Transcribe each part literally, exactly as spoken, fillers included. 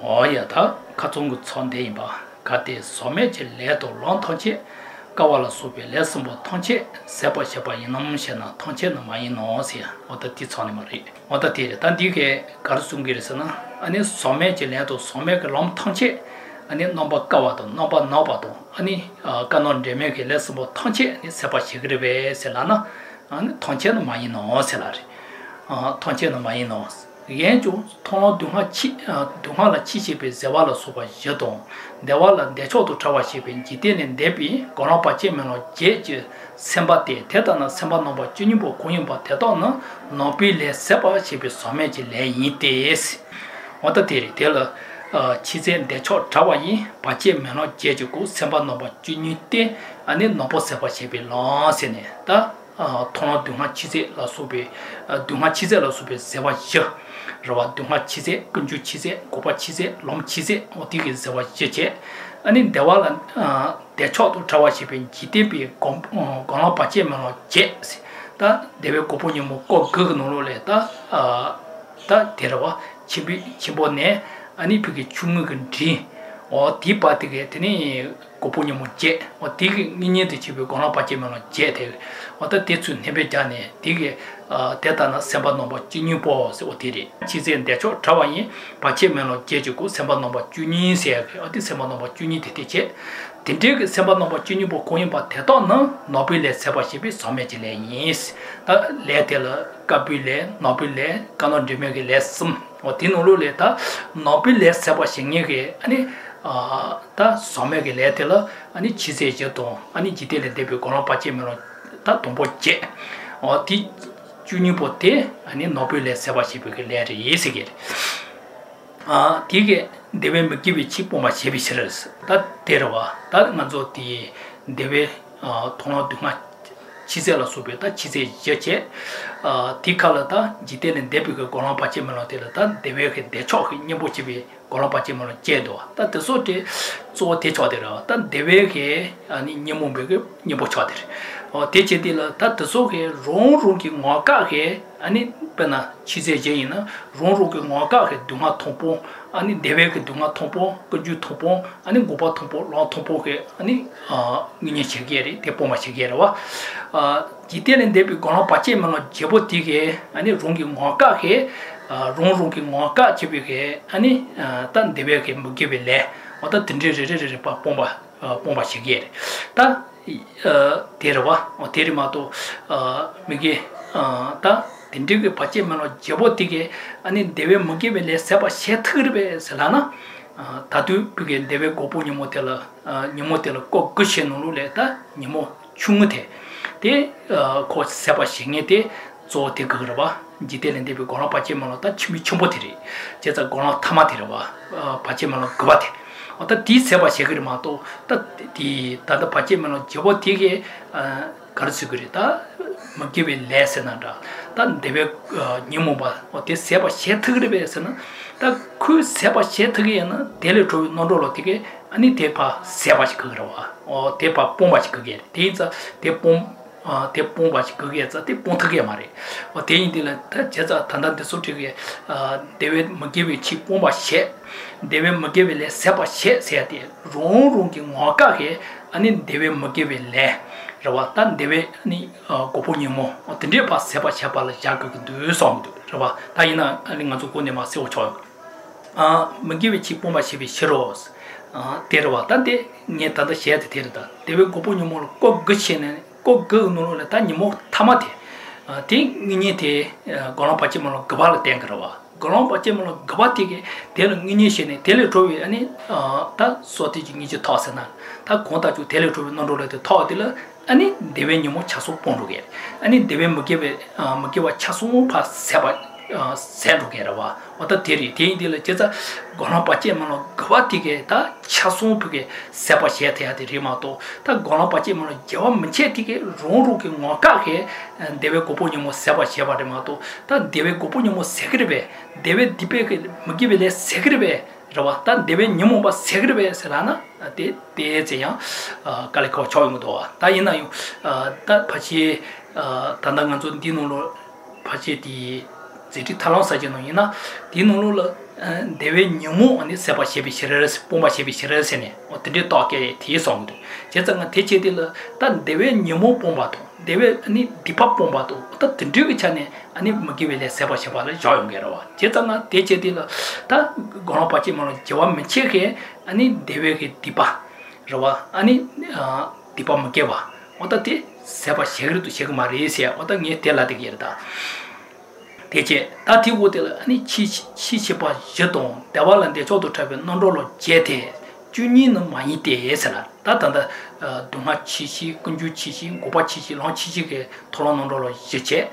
Oyata, Katungu Sondeba, Kate Someji Leto Long Tonche, Kawala Supe Lesumbo Tonche, Sepa Shepa Inumshena, Tonche no Mainosia, or the Titsonimari. What the Tir Tandike, Karsungirisana, and his Someji Leto Somek Long Tonche, and in number Kawato, number Nobato, and he canon de make Lesumbo Tonche, Sepa Shigribe Selana, and Tonche no Maino Selari. Tonche no Mainos. Yenju, Tono Duma Chi, Dumala Chichipe, Zavala Suba Jeton, Devala Decho to Travaship in Gitin and Debi, Gonopa Chimeno, Jeje, Sembate, Tetana, Sembanova, Junibo, Kunimba Tetona, Nobile Seba, she be so much layites. What a theory teller, Chizen Decho Travai, Pachimeno, Jejuku, Sembanova, Junite, and then Nobo Seba, she be lost in it. Tono Duma Chize, La Subi, Duma Chize, La Subi, Seba. Robert Duma Chise, Kunju Chise, Kopa Chise, Lom Chise, or Tigis Zawa Cheche, and in Deval and the Chot Tawaship in Chitipi, Gonopachemano Jets, that Deve Copunimo Gurnoleta, that Terawa, Chibi, Chibone, and Ipiki Chumugan G, or Tipatigate, Copunimo Jet, or Tig Minia Chibi Gonopachemano Jet, or the Tetsu Nebejane, Tig. Tetana Semba number junior balls or Tiri. Chiz and Decho, Tawai, Pachimano Jejuku, Semba number junior sec, or the Semba number junior teacher. Tindig Semba number junior coin but Tetona, Nobile Seba Shibi, Somejilanis, Letel, Gabile, Nobile, Canon de Megalesum, or Tinulu letter, Nobile Seba Shingi, and uh, the Somegi letter, and it Chizeton, and it detailed the Gono Pachimano, that Tombo Jet, or the Junior Botte, and in Nobile Sabashipi letter is again. Ah, Tig, they will give it cheap on my cheap service. That Terra, that Mazoti, they will tono to my chisel supe, that chise jeche, Ticalata, Gitan and Debico Gonopachimano Telata, they will get the chalk in Yabuchibi, Gonopachimano Jedo, that the sote, so techodera, that they will get an in Yamubi, Yabuchotter. Or teacher dealer, that the soke, wrong rooking walker, and it pena chisejaina, wrong rooking walker, do not tompo, and it devek do not tompo, could you tompo, and it goba tompo, long tompoke, and it uh, minichigeri, tepomachigera, uh, detail and debi gonopachimano, jebotige, and it rooking walker, uh, wrong rooking walker, chibique, and it uh, tan devek and mugibile, or the tender pomba, uh, pomba chigere. Terva or Terimato, uh, Migi, uh, Ta, Tindig Pachimano, Jabotige, and in Deve Mugibele Seba Sheturbe Selana, uh, Tatu Pig Deve Copo Nimotella, uh, Nimotella Co Cushion Luleta, Nimo Chumute, De, uh, Coach Seba Shingete, Zote Gurva, Gitel and Deve Gono Pachimano, Chimichumotri, Jetta Gono Tamatirva, uh, Pachimano Gubate. The tea seva shagrimato, that the Tata Pachimano Jabotige, Karsugurita, Magibi Lessenada, that they were Nimuba, or the seva shetri, that could seva shetriana, teletro nodolotige, and it tepa sevashkurova, or tepa pomachkuget, teza, tepum, tepumbachkugetza, tepontagemari, or they did that Jeza Tanda de Sotige, David Magibi Chipumba shet. They will give a separate shed, said it. Wrong rooking walker here, and then they will give a lay. Ravatan, they will need a coponimo, or the dear pass separate chapel, Jacob do song. Rava, Taina, Lingazukunima, Silcho. Ah, Magivi Chipoma Shibi Shiros. Ah, Terawatante, Neta the shed theatre. They will coponimo, go gushin and go girl no latanimo, tamate. Ah, think Ninete, Gonopachimon, Gaval Tangrava. Gonompachimano Gavatigi, Telegination, Teletrovi, and it, uh, that sortage in each toss and that contact with Teletrovi, not only the toddler, and it, the Venimo Chasso Ponduget, and it, the Venmo give it, um, give a Chasso pass seven, uh, Sandrugera, or the Terry, Tendilla Chesa, Gonompachimano Gavatigi, that Chasso Puget, Sepachete at the Rimato, that Gonompachimano Javan Machetigi, Ronruki Mokake, and Deve Coponimo Sepacheva Rimato, that Deve Coponimo Secrebe. They will give it a secret. Ravatan, they will know about secret Serana, the Tia, Calico Choimodoa. Diana, that Pachi Tandanganzo Dino Pachi di Talon Sajanoina, Dino dewe nyumu oni seba shebi shirers pumba shebi shirers ne otde toke thi song je chang the che dil ta dewe nyumu pumba to dewe ani dipa pumba to ta tindri bichane ani magi vele seba sheba la joyong gerawa je chang the che dil ta gono pachi mon jawam meche ke ani dewe ke dipa rawa ani dipa mgewa otate seba shegru to sheg maresia otan ye tela de gerda 대체 다티 호텔 아니 치치치바 제동 대발한테 저도 잡에 논로로 제대 주니는 많이 대해서라 다단다 동아 치치 근주 치치 고바 치치 로 치치게 토론 논로로 제체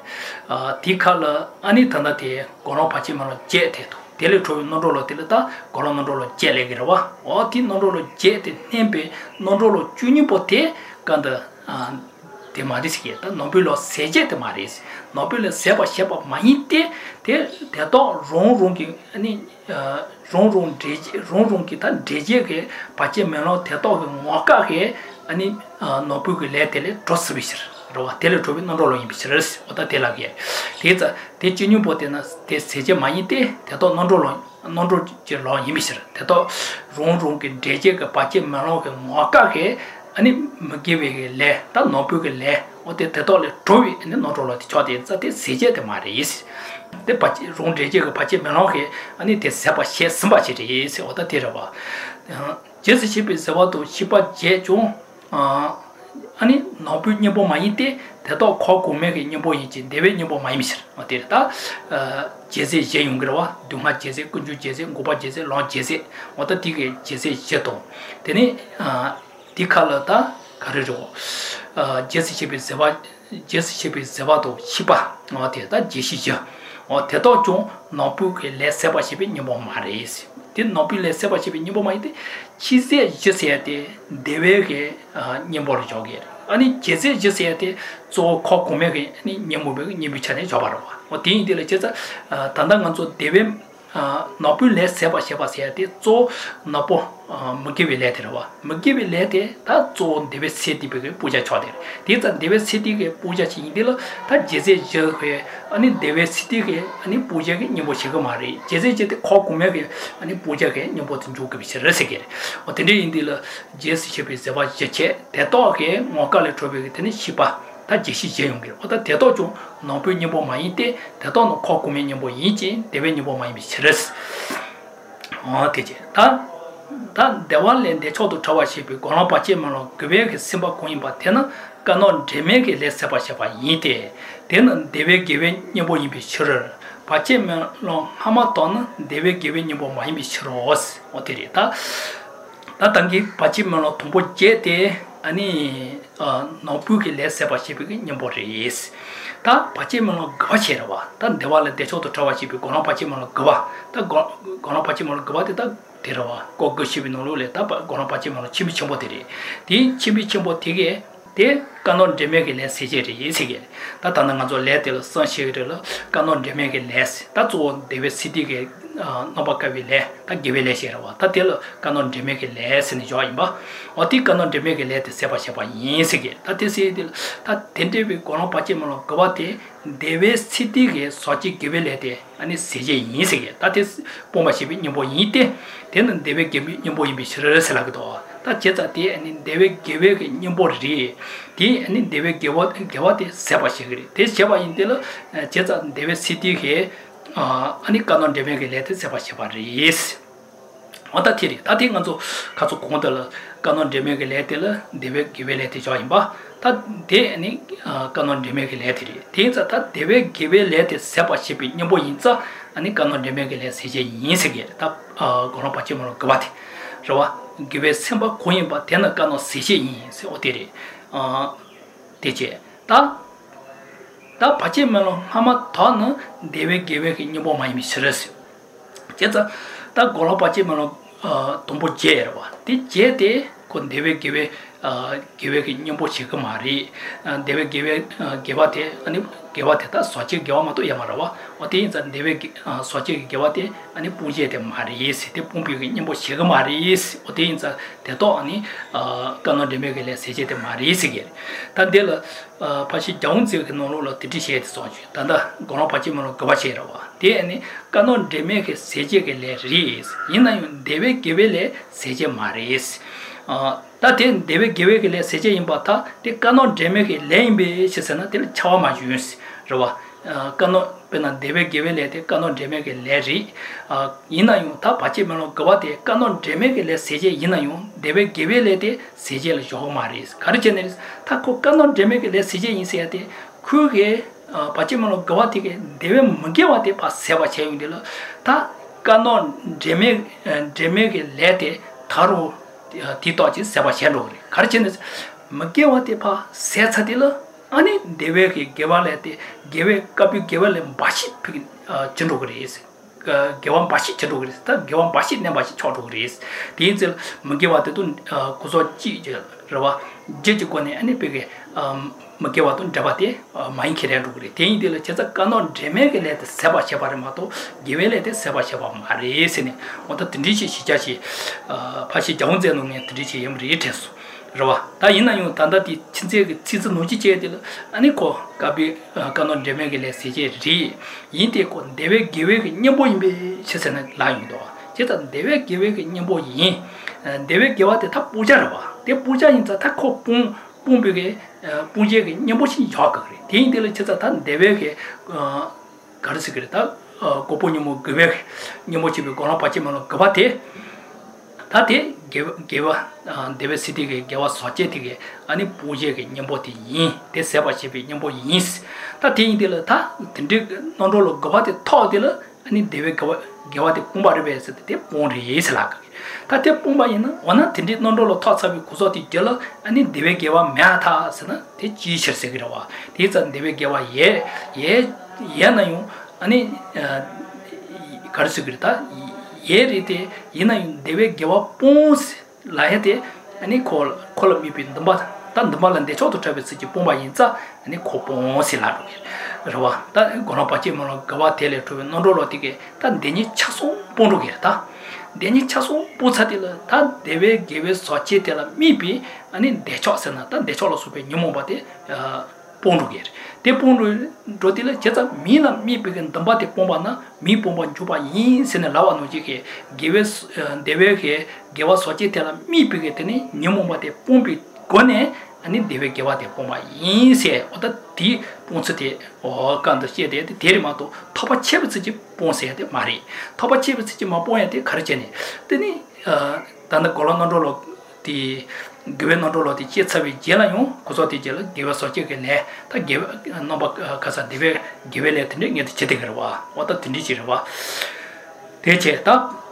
아 디칼 아니 단다테 고노 받지만 제대도 텔레토 논로로 텔다 고노 논로로 제레기라와 어디 논로로 제대 템베 논로로 주니 보테 간다 아 The Maris get the Nobilo Sage the Maris, Nobilo Seba Shep of Mahite, the dog wrong runking any wrong room, wrong room kita, Deje, Pachemelo, Teto, Moka, any Nobuki Letele, Trostwisher, Teletobin, Nolo Impistress, or the Telagay. Theatre, the Junior Botanas, the Sage Mahite, Teto Nondrolon, Nondrolon Impister, Teto, wrong runking, Deje, Pachemelo, Moka. 아니 먹게게 레다 노부게 레 어때 대도를 조이 근데 노로로 쳐대 자대 세제대 말이 있어 근데 바지 롱제제가 바지 면하게 아니 대세바 셰 스마치대 있어 어다 데려봐 제스십이 저도 십바 제종 아 아니 노부니 뭐 많이 때 대도 고고매게 녀보 있지 대외 녀보 많이 미서 어때다 제세 제용그러와 동아 제세 군주 제세 고바 제세 로 제세 어다 되게 제세 제도 되니 아 디칼라다 가르죠. 어 제시십이 제바 제시십이 제바도 십바 어디다 제시죠. 어 대도 좀 노부게 레세바십이 니모 말이지. 디 노부 레세바십이 니모 말이지. 치세 제세한테 대외게 니모를 저게. 아니 제세 제세한테 저 코코메게 아니 니모베 니비찬에 잡아라. 어 디인들 제자 단단한 저 대외 Nobule Seba Sheba Seti, so Nopo Mugivi Letterwa. Mugivi Lette, that zone Devis City Puja Chotter. These are Devis City Puja Chindilla, that Jesse Jelke, and in Devis City, and in Puja Niboshigomari, Jesse Cokumeri, and in Puja Nibotin Jukish Resegate. What the Indilla Jesse Ship is about Jeche, Tetoke, Mokale Trobitan Shiba. 다 제시제용이로 어다 대도중 노부니 뭐 많이 때 대도는 코고면이 뭐 있지 대변이 뭐 많이 미스레스 어 되지 다다 대원랜데 저도 저와시비 고나 받지만은 그게 심바 고인 받테는 가는 제메게 레스바샤바 이데 되는 대외 개변이 뭐 미스를 받지면은 하마톤 대외 개변이 뭐 많이 미스러스 어디다 다 단기 받지면은 동보 제대 아니 노부기 레세바시비기 님보레스 다 바치만로 거셔와 다 대발에 대초도 저와시비 고노 바치만로 거와 다 고노 바치만로 거와데 다 데려와 고거시비노로레 다 고노 바치만로 침비침보데리 디 침비침보데게 데 까논 데메게 레세제리 예세게 다 단단한조 레텔 선시르로 까논 데메게 레스 다 조온 데베시티게 노바카빌레 다 기벨레시라와 다 텔 까논 데메게 레스니 조임바 어디 까논 데메게 레테 세바세바 예세게 다 테세들 다 텐데비 고노 바치만로 거바테 데베시티게 소치 기벨레데 아니 세제 예세게 다 테스 봄바시비 님보 이테 데는 데베 게미 님보 이비스르셀라고도 다 제자티 아니 대외 계획이 님보리 디 아니 대외 계획 계획이 세바시그리 대 세바인데로 제자 대외 시티게 아 아니 가는 대외게 레트 세바시바리 예스 어다티리 다티 간조 가족 공원들 가는 대외게 레트를 대외 계획에 조인바 다대 아니 가는 대외게 레트리 대자 다 대외 계획 레트 세바시비 님보 인자 아니 가는 대외게 레트 이제 인색이 다 고로 받침으로 그바티 저와 give a simple coin but ten a gun of Sicily or Terry. Uh, Teche. Ta Pachimano, Hamatana, they will give a new my mistress. Jetta, that Golo Pachimano, uh, Tombo Jerva. The Jete could they give a 기획이 연보치가 말이 대외 기획 개발대 아니 개발대다 소치 개발마도 야마라와 어디 이제 대외 소치 개발대 아니 부지에 말이 세대 분비기 연보치가 말이 어디 이제 대도 아니 어떤 데메게레 세제대 말이 있게 단들 파시 정지의 논로로 뜻이에 소치 단다 고노 파치모로 거바치라와 대니 까노 데메게 세제게레 리스 이나요 대외 개발에 세제 말이 어 다된 대외 계획을 세제 임바타 데 까노 데메게 레임베 시선은 데 차와 마주스 저와 까노 베나 대외 계획을 데 까노 데메게 레지 이나요 다 받지면은 거와데 까노 데메게 세제 이나요 대외 계획을 데 세제를 줘 마리스 가르치는 타코 까노 데메게 세제 인세야 데 그게 받지면은 거와데 대외 문제와데 바 세바 제용들로 다 까노 데메 데메게 레데 타로 Titoji Sabachelo, Karchinus, Magewati pa, Setsadilla, Annie, Deveki, Gevalati, Gave Kapu Geval and Bashi Chandogris, Gavan Bashi Chandogris, Gavan Bashi Nabashi Chodogris, Tinsel, Magewatun, Kuzochi, Rava, Jejukone, and Piggy, Magewatun Javati, Mainkiranugri, Tindil Chesakano, Jamaica, Sabachavamato, Givelet, Sabachavam, Arisini, what the Tindishi Shijashi. Pashi Jones and Trichi Emritus. Rava, Taina, Tandati, Tiz Nojic, Aniko, Gabi, Canon Demegale, C J G, Yintico, Deve Givek, Niboy, Chessan Lion Door. Chetan Deve Givek, Niboy, and Deve Giva the Tapujarava. The Puja in the Taco Pum, Pumbuke, Pujeg, Niboshi Yogri. The Indian Chesatan Deveke, uh, Garsicreta, uh, Coponium Givek, Nibochi, Gonopachimano Gavate. Tati gave a diversity, gave us society, and a project in Yamboti yin, the Sabashi, Yambo yins. Tati delata, non roll Gavati Tordilla, and they gave the Pumba reverse the Pundi is like. Tati Pumba in one attended non roll of thoughts of Kuzoti Jello, and they gave a mata, the Chisha Segrawa. These and they gave a ye, ye, yanayu, and a Karsugrita. Yerite, Yena, they will give up pons, laete, and he call column me in the mud, Tandamal and the Choto Travis, Pumba inza, and he copon silab. Rava, that Gonopachimon, Gavatele to Nondolotique, that Deni Chasso, Pondogeta, Deni Chasso, Pusatilla, that they will give us Sochetella, Mipi, and in the Chosanata, the Cholosupe, Numobate, uh, Pondoget. The Pondu Dotilla, Chesa, Mina, Mipi and Tambate Pombana. मी पोंबन जुबा इन से न लावा nosy के गेवेस देवे के Geva सोचे तेरा मी पिके तेने नियमों बाते पोंबी कोने अनि देवे गेवा ते पोंबा इन से उधर ती पोंसते और कांडसे दे तेरे मातो थोपा चेप से जी पोंसे दे मारे थोपा चेप से जी मापों दे खर्चे ने तेरे ताना कोलना डोलो ती Given Rolo, the Chetsavi Jelayu, Cosoti Jel, give us a chicken there, that gave Noba Casa Deve, give it at Chetigrawa, what a Tindicirava. They chet up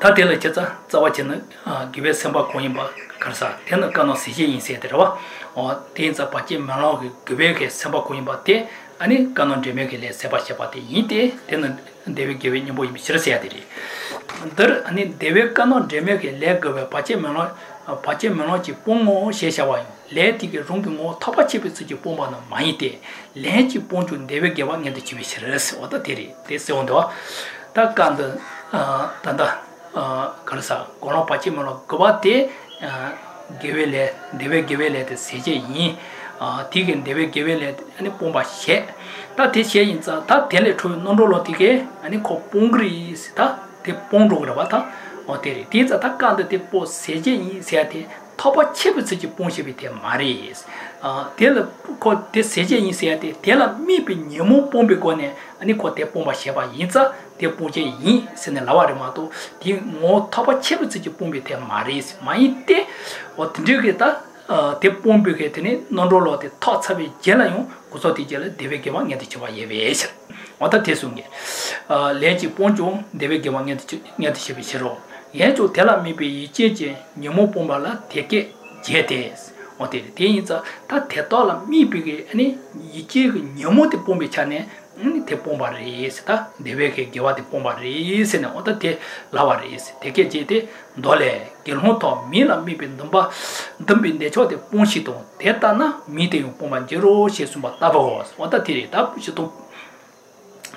Tatila Cheta, Zawachin, give us Samba Coimba, Carsa, ten canos in Seterova, or tens of Pachi Malo, Giveke, Samba Coimba Te, and a canon Jamaica Sebachapati, then they will give you boy Mister Saturday. There, and they will canon Jamaica leg of Pachi Malo. Pache Manochi Pongo, Sheshawa, let the Rungo, Topachi Poma, Maite, let you point to David Gavan and the Chimishes or the Terry, the Sondo, Takanda Tanda Carsa, Gono Pachimano, Gavate, Gavele, David Gavele, the Seje, Tigan David Gavele, and a Pomba She, that is in the Tatele to Nondolotique, and a Copungris, the Pondo Gravata. These attack on the depot Seji Sati, top of Chipsy Ponchivite Maris. Tell called this Seji Sati, tell a meeping Yemo Pombicone, and it caught the Pomba Sheva Yinza, the Puji Yin, Senelawarimato, the more top of Chipsy Pombite Maris, Maite, or Tindugeta, the Pombicatine, Nondolo, the thoughts of a Jelayo, Cosoti Jella, Devegavan and the Chivayeviation. What a Tesunge. Leji Ponjo, Devegavan and the Chivishero. Yancho tela maybe Jeje, Nemo Pombala, Teke, Jetes, or the Tainza, Tatetola, Mipi, any Yig, Nemote Pombichane, te pomba reis ta deve ke gewa te pomba reis ne ota te lawa reis te ke je te dole kelho to mi la mi bin damba dambin de cho te ponchi to te ta na mi te pomba jero she sumba ta bo ota te ta puchi to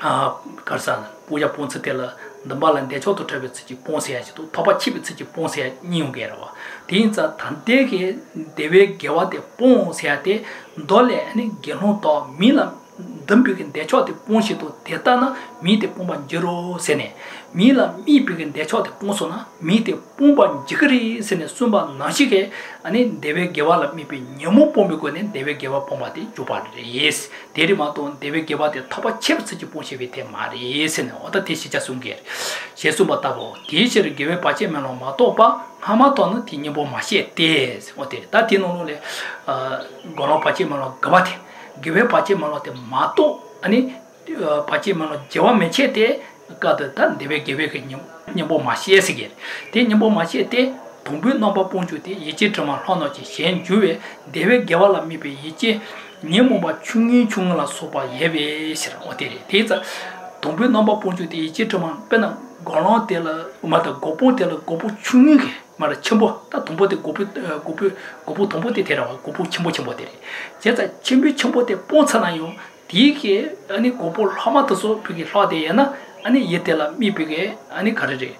a karsan puja ponse te la damba lan de cho to trebe chi ponse ya to papa chi bi chi ponse ya niu ge rawa tin za tan te ke deve gewa te ponse ya te dole ani kelho to mi la Dumpi can the ponshi to tetana, meet the pumban jero sene. Mila me begin the ponsona, meet the pumban jigri sene sumba nashike, and then they will give up me Yomo Pomicone, they will give up Pomati, Jubar is Terimaton, they will give up the top of chips to Ponshi with Maris and other teacher Sunge. Chesubatavo, teacher give a pachemano matopa, Hamaton, Tinibo Mache, Tes, or Tatino, uh, Gono Pachemano Gavati. Give Pachi Malote Mato, Ani Pachi Malo Java Machete, Gadatan, they will give Nimbo Machies again. Then Nimbo Machete, Tumbu number Punjuti, Yichi Traman Honochi, Shen Jue, they will give a mipi Yichi, Nimuba Chungi Chungla Sopa Yeve, Oteri, Teza, Tumbu number Punjuti, Yichi Traman, Penna, Gono Tela, Mata Gopo Tela, Gopo Chungi. Mara chimbo, that tombo de gopu gopu gopu tombo de terra, gopu chimbo chimbo de. Just a chimbo chimbo de ponsanayo, deke, any gopu hamataso, piggy hardena, any yetela, me piggy, any carriage,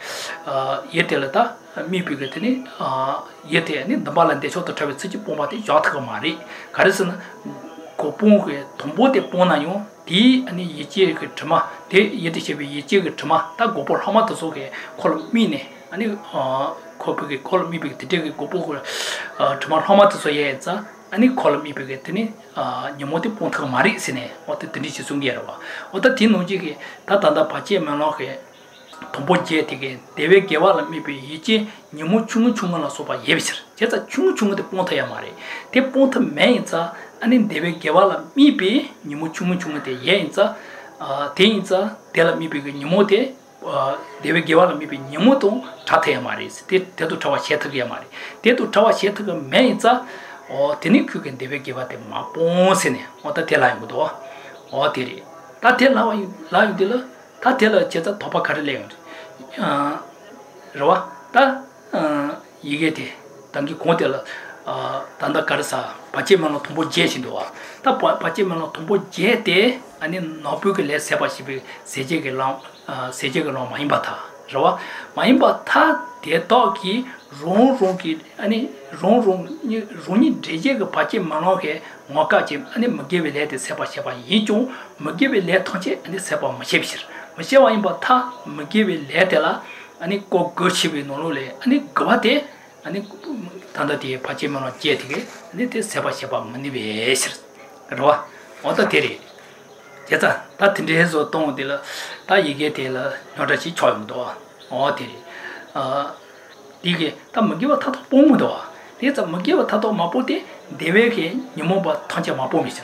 uh, yetelata, me piggetini, uh, yetani, the balance of the travel city pomati, Jatkamari, Carison, gopunque, tombo de ponayo, de any yetier trama, de yetishabi yetier trama, that gopu hamatasoke, called mine, any uh, call me big to take a copo tomorrow Homat Soyeza, and he called me Bigetini, uh, Yamoti Ponta Marisine, or the Tenichi Sungerova, or the Tinoji, Tata Pache Manoke, Tombojeti, Deve Gavala, maybe Yichi, Yamu Chung Chungala Sopa Yevis, just a Chung Chung the Ponta Yamari. They Ponta Menza, and in Deve Gavala, maybe Yamu Chung Chung the Yenza, uh, Tenza, Tell me Big Yamote. They will give up maybe Yamoto, Tatayamaris, Tetu Tower Shetamari. Tetu Tower Shetam Menza or Teniku can they will give up the Maponsine, or the Telamudo, or Tiri. Tatela live dealer, Tatela Cheta Topacarland. Roa, Ta Yigeti, Tangi Contella, Tanda Carsa, Pachimano Tombo Jesidoa, Ta Pachimano Tombo Jete, and in Nopucle Sepashi Sejig along. Sejigano Maimbata, Rawa Maimbata, the doggy, Ron Ronki, any Ron Roni Dejig Pachi Manoke, Mokachim, and Magivile Sepa Sepa Yichu, Magivile Tonche, and the Sepa Machevich. Machewa Imbata, Magivile Tela, and it go good shipping Nolule, and it Gavate, and it Tandati Pachimano Jetig, and it is Sepa Sepa Manivis. Rawa, what the theory? Yes, that in the heads of Tom Dilla, that you get a not a cheap door, or did uh, Diggy, that Magiva Tato Pomodor. There's a Magiva Tato Mapote, Deveke, Yumoba Tancha Mapomis.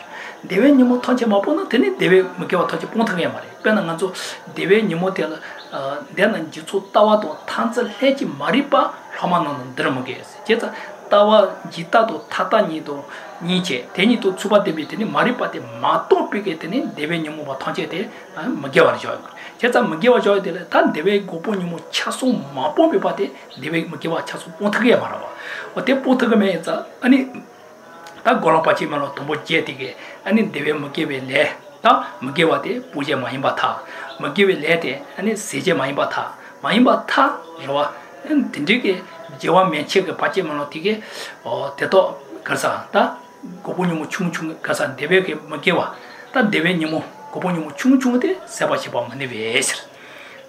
Deve Numo Tancha Mapona, then Deve Magiva Tachi Pontamari, Benanzo, Deve Numotel, uh, then and Jutsu Tawato, Tanza Heji Maripa, Roman Dramoges. Yes, Tawa Gitato Tatanido. Niche, Teni to Suba Debitini, Maripati, Mato Pigetini, Devenimo Tanjete, and Mageva Joy. Just a Mageva Joy de Tan, Deve Goponimo Chasso Mapopipati, Deve Mageva Chasso Pontagia Marava. What the Potagameza, and it Golopachimano Tombo Jetige, and it Deve Magevele, Ta Magevate, Puja Maimbata, Magevelete, and it Seja Maimbata, Maimbata, Joa, and Tindige, Joa Menchek Pachimanotige, or Teto Carsa, Ta. Gobonium Chung Chung Casan Deve Mageva, that Devenimo, Gobonium Chung Chung de Sabashibam and the Vesser.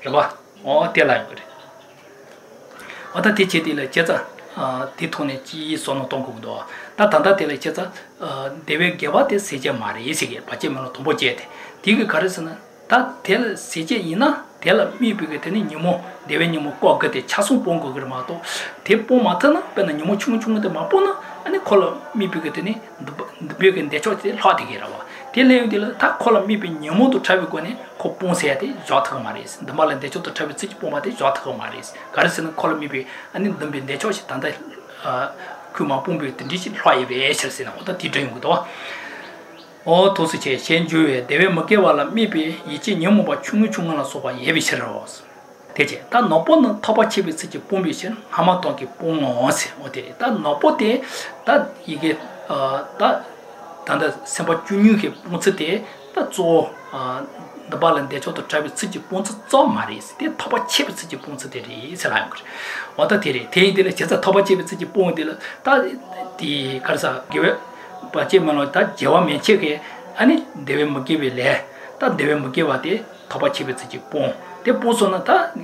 Rava, or the library. What a teacher de la Cheta, Titone G. Sonotongo, that under the Cheta, Deve Gavate Seja Marisi, Pachimano Tobojet, Dig Carson, that tell Seja Ina, tell me Bigetani Numo, Devenimo Cogat, Chasu Pongo Gramato, Tepo Matana, Benanumo Chung Chung de Mapona. And call me Bigetini, the big and the church, the Hotigerawa. Tell you the call me be Numo to Travicone, Coponseati, Jotamaris, the Malan de Chota Travis, Pomati, Jotamaris, Garrison call me be, and in the church, Tanda Kumapumbi, the digital try of the ashes in all the tea drink with all. 어 도스체 현주에 대회 먹게 와라 미비 이제 녀모바 충충하나 소바 예비시러스 대체 다 너보는 타바치비 쓰지 봄비신 아마도기 뽕어세 어디 다 너보대 다 이게 어다 단다 셈바 중요해 못스대 다조 the balance they told the tribe city points so maris, they top a chip city points the language. What a theory, they did just a top a chip city point the Karsa give it, but Jimano that Jawami check and it they will give it that they will give a top a chip city point. They post on that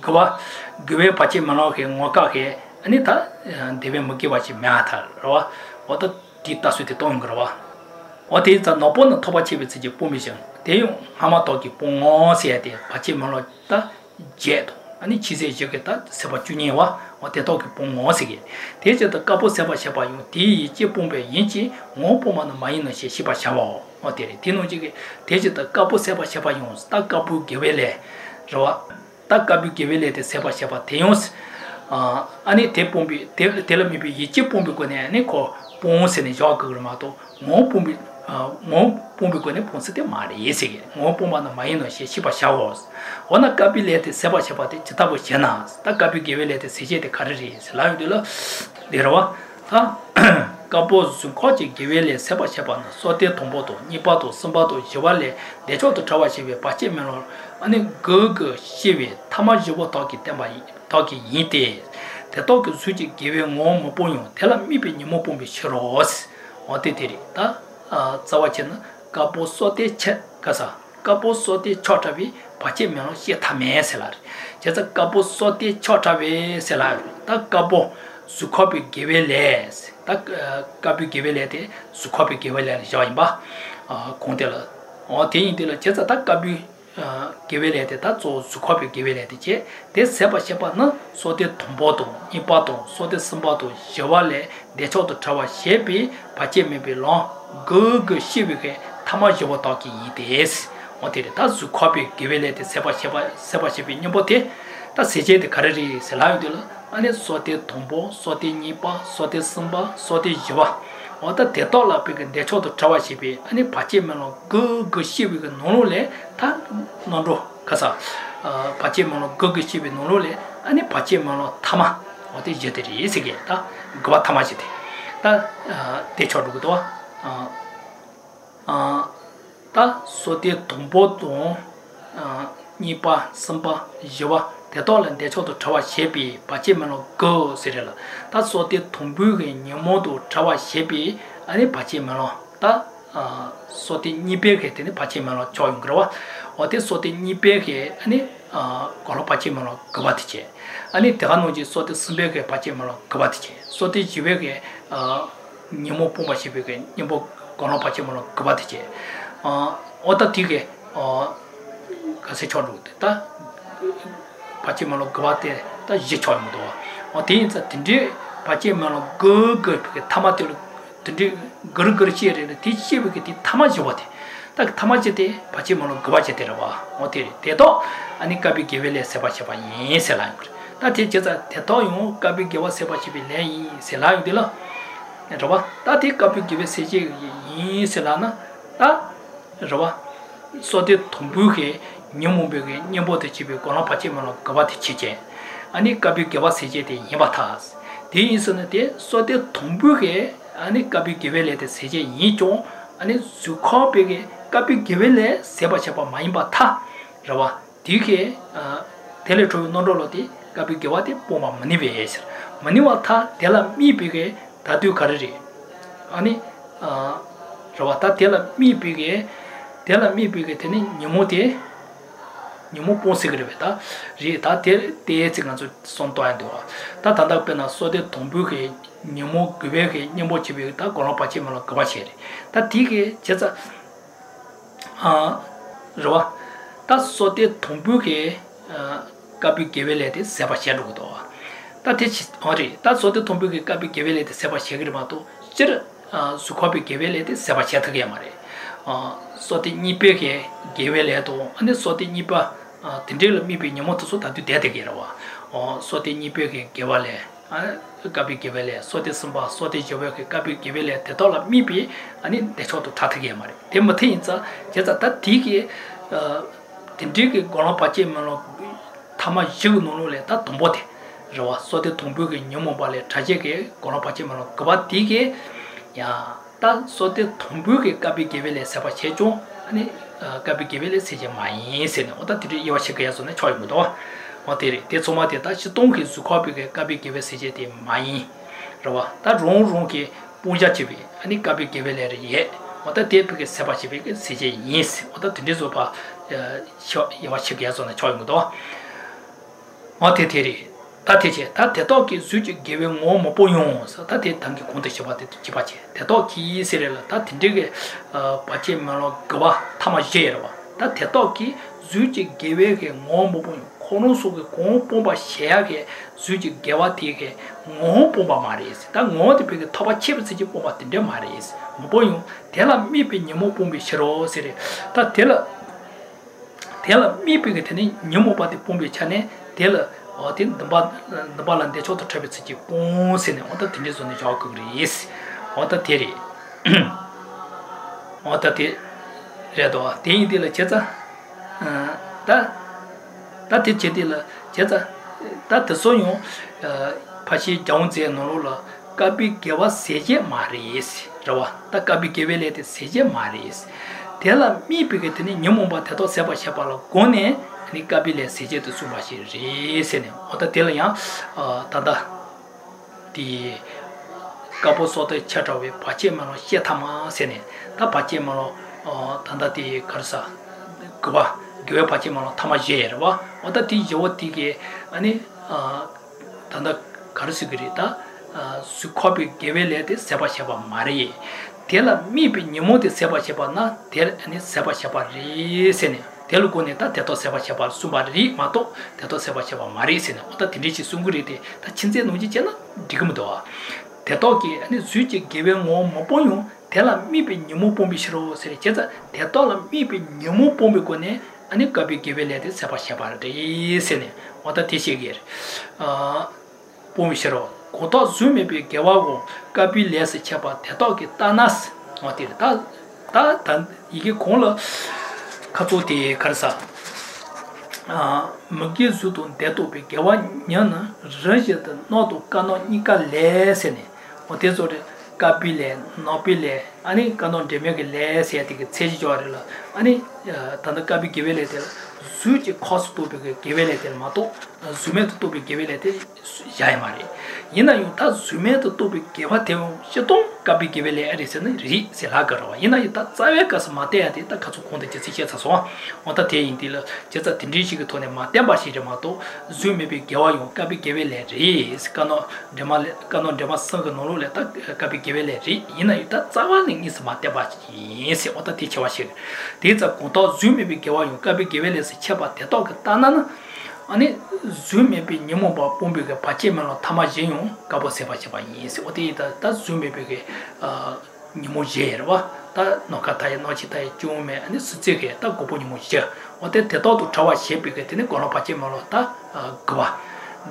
Gua Gue Pachimanoke and Wakake and it they will give a matter or what a titas with the tongue grower. What is the Nopon top a chip city permission? 대용 아마도기 봉어세야 돼. 같이 말었다. 제도. 아니 지세 지역에다 세바 주니와 어때도기 봉어세게. 대제도 까보 세바 세바요. 디이지 봉배 인지 오포만은 마이너스 시바 샤워. 어때? 디노지게 대제도 까보 세바 세바요. 딱 까부 개벨레. 저와 딱 까부 개벨레 세바 세바 대용스. 아 아니 대봉비 대텔미비 이지 봉비고네 아니고 봉어세네 저그마도 오포미 뭐 봄비권에 본스테 말이 예세게 뭐 봄만은 마이너스 시바 샤워스 어느 까빌레테 세바 샤바데 지타보 제나스 딱 까비게벨레테 세제데 카르리 슬라이드로 데러와 아 까보스 코치 게벨레 세바 샤바나 소테 동보도 니바도 선바도 제발레 내초도 자와시베 바치면로 아니 거거 시베 타마지보 더기 때마이 더기 이데 대도그 수직 개외 뭐뭐 보요 텔라미비니 뭐 봄비 싫어스 어때데리다 자와체는 까보소데 쳇 가사 까보소데 초타비 바치면은 시타메셀라 제가 까보소데 초타비 셀라 딱 까보 수코비 게벨레스 딱 까비 게벨레데 수코비 게벨레는 저인바 아 콘텔라 어 대인들 제가 딱 까비 게벨레데 다조 수코비 게벨레데체 데세바세바는 소데 톰보도 이바도 소데 심바도 저발레 데초도 타와 셰비 바치메빌로 Gug Shivike, Tamajo Taki Ides, wanted that Zukopi, Givelet, Seba Seba Seba Shibinobote, that Sejay the Karadi Selavilla, and it sorted Tombo, sorted Nipa, sorted Sumba, sorted Java, or the Tetola Pig and Decho to Tawashibi, and a Pachimano Gug Shivik Nonole, Tan Nondo, Casa, Pachimano Gug Shivi Nonole, and a Pachimano Tama, or the Jetty is again, Guatamajit, that Decho Rudua. Uh, uh, ta sote tombo don uh, nipa samba jiwa tetolan decho to tawa shepi pachimano go serela ta sote tombu ge nyomo do tawa shepi ani pachimano ta uh, sote nipe ge tene pachimano choin growa ote sote nipe ge ani uh, kolo pachimano gabatiche ani teganoji sote sumbe ge pachimano gabatiche sote jiwe ge uh, Nemo Pumashibigan, Nemo Gonopachimano, Kabatiche, Otta Tige, or Casechon Ruta, Pachimano Gavate, the Jichon door, or things that Tindi, Pachimano Gurgur, Tamatil, Tindi Gurgurchi, and the teacher will get Tamajivati, the Tamajete, Pachimano Gavajetera, or Teto, and it can be given a Sebashaba in Selang. That is just a Tetoyo, Gabi Gava Sebashibi, Selang Dilla. Roba, that it could be given Siji in Selana, that Roba, so the Tumbuke, Numubi, Nubotichi, Gonopachimano, Gavatiche, and it could be given Siji the Yabatas. The incident, so the Tumbuke, and it could be given the Siji Yijo, and it Zukobi, could be given Sebachapa Maimbata, Roba, Dike, Teletro Noloti, could be given Poma Manivis, Manuata, Tela Mibige. Tadu Karri. Ani Ravata tela me big, tela me big at any Numote Numopon Sigreveta, Rita Teganzo Sontoandua. Tatanda Pena saw the Tombuke, Numo Gubeke, Numochivita, Gonopachimano Gavacheri. Tatike, Chesa Rava, that saw the Tombuke, Gabi Gavelet, Sebastian. That is only that sort of Tombuke can be given at the Seba Shagrimato, Sir Sukobi gave it Seba Chatgamare. Soti Nipeke gave it and the Soti Nipa Tindil Mipi Yamoto Sota to Dedigerawa, or Soti Nipeke Gavale, Gabi Givele, Soti Sumba, Soti Joke, Gabi Givele, Tetola, Mibi, and in the sort of Tatagamari. Tematinza, just at that tiki, Tindiki, Golopachimano, Tama Junule, Tatumbote, Roa, Soti Tumbuki, Numobale, Tajeke, Golopachimano, Gabatiki, Ya, that Soti Tumbuki, Gabi Givele, Sapachejo, and Gabi Givele, Sijamais, and what did you shake on the choice with all? That's so much that she don't get to copy Gabi give a city mine. Roa, that wrong ronky, Pujachibi, and it Gabi give a yet. What a deep Sabachibi, C J is, what a Tinisopa Yavachigas on a Choimudo. Motitiri, Tatiche, Tatatoki, Suji giving more mopoyons, Tati Tanki Contestabati Chipachi, Tatoki, Serial, Tatidig, Pachimano Gaba, Tamajerva, Tatatoki, Suji gave more mopoyons. Kono suke kong pomba shake suji gewati ke ngong pomba maris. That ngong the big top chips you pomba the maris. Moboyum, tell a meepy nymo pombi shiro siri. That tell a tell a meeping at any nymo body pombi chane, tell a or tin the bad the balan de chota travis bones in the tennis on the jog is. What a theory. What a tea redo, tea de la cheta. That that is Jedilla, Jetta, that the Sonyo, Pachi Jonesy and Norola, Gabi gave us Seja Maris, Rawa, that Gabi gave it Seja Maris. Tell a me pigeon, Yumba Tato Seba Chapala Gone, and Gabile Seja to Sumashi Reason, or the Telia, Tada, the Gaposota Chataway, Pachemano, Shetama Sene, the Pachemano, Tanda de Carsa, Gua. Pachimano, Tamajerva, or the Tijoti, any Tanda Carsigrita, Sukobi Gavele, Sebashaba Marie. Tell a meep in Yumoti Sebashabana, tell any Sebashaba Resene, tell Goneta, Teto Sebashaba, Sumari, Mato, Teto Sebashaba Marisene, or the Tilichi Sungurite, the Chinsen Nujana, Digumdoa. Tetoki and Suji given more Mopoyo, tell a meep in Yumopomishro, Sericheta, Tetola meep in Yumopomicone. And it could be given at the Sapashabar, the Sene, what a Tishigir. Pomishero, Koto Zumibi Gawago, Gabi Les Chapa, Tetoki, Tanas, what it that Igi Kola Katuti Karsa Magizutun Tetobi Gawaniana, Resident, not Canonica Lesene, what is it? Capile, Nopile, any canon de Megiles, I think Sejorilla, any Tanakabi given it, Suji cost to be given it in Mato, Sumet to be given it, Jaimari. Yena Yuta Sumet to be Gavatem, Sheton, Gabi Givele Edison, Re Selagaro, Yena Yuta Savecas Mateati, the Casocon de Chessasson, on the Tain dealer, just a Tindishi Tone Matamba Shiramato, Zumibi Gawayo, Gabi Givele, Rees, Cano Canon Demasanganole, Gabi Givele, Yena Yuta Savaling is Matabashi, is what the teacher was here. These are Conto Zumibi Gawayo, Gabi Givele. Chapa Tetok Tanana, and it zoom may be Numoba Pumbiga Pachimano Tamajino, Cabo Sebachabanis, what it does zoom may be Numojerva, that Nocata, Nochita, Jume, and it's Suzuki, that Coponimoja, or the Teto to Tower Shape, getting Gonopachimolota, Gua,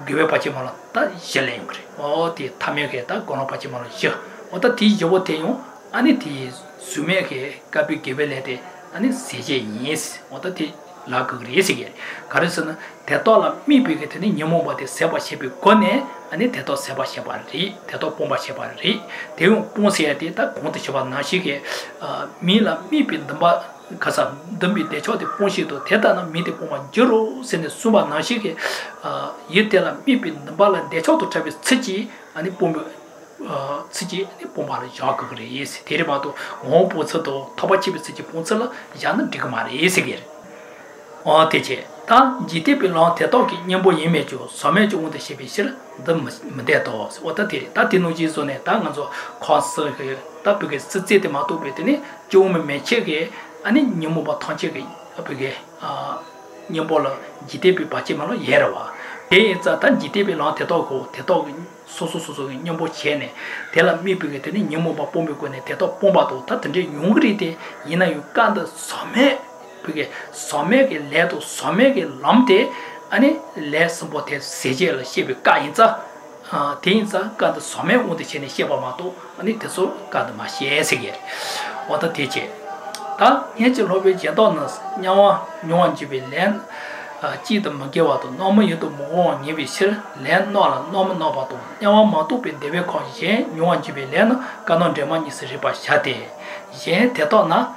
Give Pachimolota, Jelangri, or the Tamageta, Gonopachimoloja, or the T. Jovoteo, and it is Sumeke, Gabi Givelete, and it's C J is what the Lagurisier. Carson, Tetola, me picket any Yomoba de Seba Shepi Gone, and it Teto Seba Shepari, Teto Pomba Shepari, Teum Ponsiati, Contishaba Nashike, Mila, Mipin the Casa, Dumbi de Choti Ponshi to Tetana, Mitipoma Juro, Send Suba Nashike, Yetela, Mipin the Balan de Choto Travis Tichi, and the Pomba. City, Pomar Jagri is Terribato, one potato, Tobachip City Ponsela, Jan Digmar is again. On Tiche, Tan Gitipilon Tetoki, Nimbo Imejo, Somejo on the Shibishir, the Medetos, what a tea, Tatinojis on a Tanganzo, Concert, Tapic City Mato Brittany, Jome Mechege, and in Nimuba Tonchege, Apige, Nimbola, Gitipi Pachimano, Yerwa. It's a Tangitive Lon Tetogo, Tetogi. Soso soso nyombo chene tela mipige teni nyombo ba pombe kone teto pomba to tatende yungrite yina yukanda some pige some ke leto some ke lamte ani lesbote sejela shibe kainza 대인사 가도 섬에 오데 전에 해봐마도 아니 대소 가도 마시에세게 왔다 대체 다 현재 로베 제도는 냐와 용원 집일엔 지도 먹여와도 너무 유도 뭐 예비실 렌노라 너무 너봐도 냐와 마도 빈데베 컨제 용원 집일엔 가는 데만 있으시 바샤데 제 대도나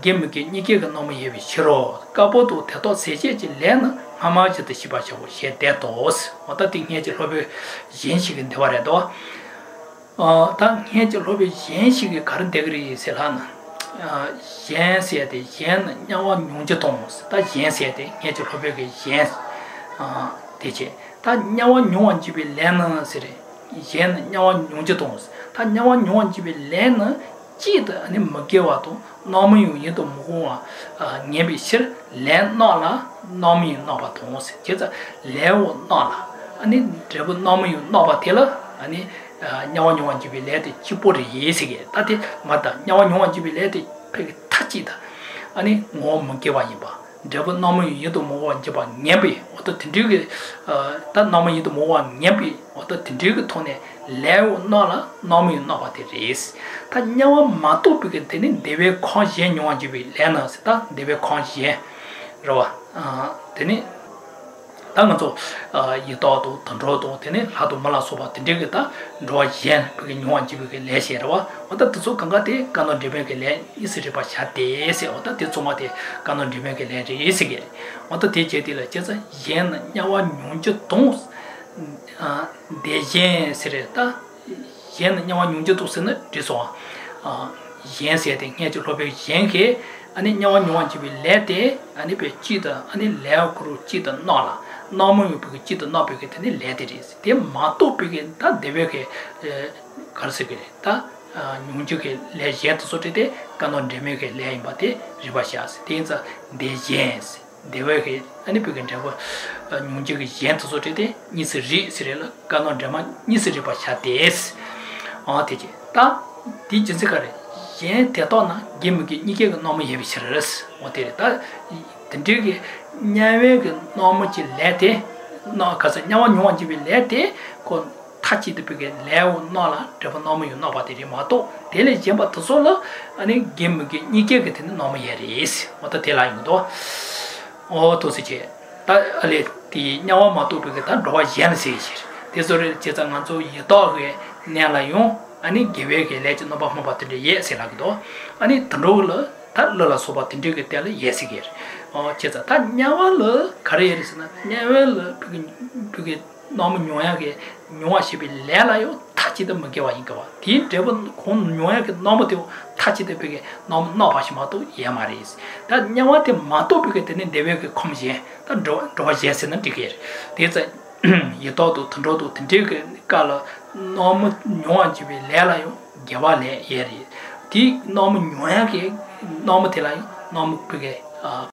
게임게 니게가 너무 예비 싫어 까보도 대도 세제지 렌 아마지도 시바시고 셰데도스 어떻게 해지 로베 인식은 되어라도 어 당해지 로베 인식이 가른 대그리 셀한 어 인세데 인 냐와 용제동스 다 인세데 해지 로베게 인어 되지 다 냐와 용원 집에 렌은 세레 인 냐와 용제동스 다 냐와 용원 집에 렌은 지도 아니 먹여와도 너무 유예도 먹어와 예비실 렌노라 너무 나바통스 제가 레오노라 아니 저거 너무 나바텔라 아니 냐원냐원 집에 레데 집보리 예식에 다티 맞다 냐원냐원 집에 레데 되게 타지다 아니 뭐 먹여와 이봐 저거 너무 유예도 먹어 집아 예비 어떻게 되게 다 너무 유예도 먹어 예비 어떻게 되게 돈에 Lew Nola, Nomi Novati race. Tanya Matu Picatin, they were conscient, you want to be Lenas, they were conscient. Roa, Tenny Tangato, Yato, Tandroto, Tenny, Hatumala Soba, Tindigata, Roa Yen, Pigan, you want to be Lesia, or the Tsukanate, Gano Debekele, Isipa Shate, or the Titsumate, Gano Debekele, Isig, or the teacher, Yen, Yawa Nunja Tons. Uh Dejen Sereta Yen Yawan to Senate Diso uh Yen said Yanke and it no one to be late and it be cheater and it leo crew cheater nola. Normal you pick cheater not pick it any let it is. They mato pick that they will carsegeta uh nunjuke legend so today canon de make lay but ribashas things are dejens they were and if you can travel Nunjigent Society, Nisri, Cyril, Ganon German, Nisri Bachades. On Tiji, Ta, Tijicare, Yen Tetona, Gimki, Niki, Nomi Hevisers, Moterita, Tendigi, Navig, Nomuchi Lette, no, because no one wants to be lette, con touchy to begin Leo Nola, Trevonomi, Nobody Mato, Tele Jamba Tosola, and then Gimki, Niki, Nomi, what the Telang door. Oh, to see it. But a little the Yawamatu Pigata draw Yansis. This or Chesanganzo Yatoge, Nalayon, and it gave a legend of Mopatri, yes, Selagdo, and it roller, that Lola Sobatindicatel, yes, again. Or Chesatan Yawala, career is not never Pigit Nomuage, Nuashibi Lelayo, touch the Magawa Inkawa. The Devon Con Nuag normative touch the Pigit, no Nopashimato, Yamaris. That Yawate Mato Pigit and Devil comes here. That draw yes and a ticket. There's a Yato, Tandro, Tindig, Gala, Nom Nuanjibi Lelayo, Gavale, Yeri. The Nom Nuage, Nomatelayo, Nom Pigit.